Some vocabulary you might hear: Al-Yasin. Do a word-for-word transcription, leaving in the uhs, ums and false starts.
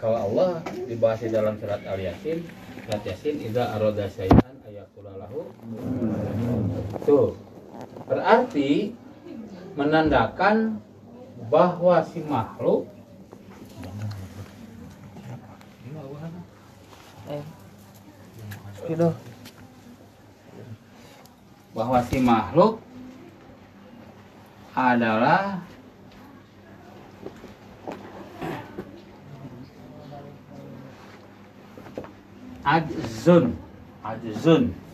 Kalau Allah dibahas di dalam surat Al-Yasin, surat Yasin, idza arada syai'an ayaqula lahu tuh. Berarti menandakan bahwa si makhluk bahwa si makhluk adalah ajzun, ajzun.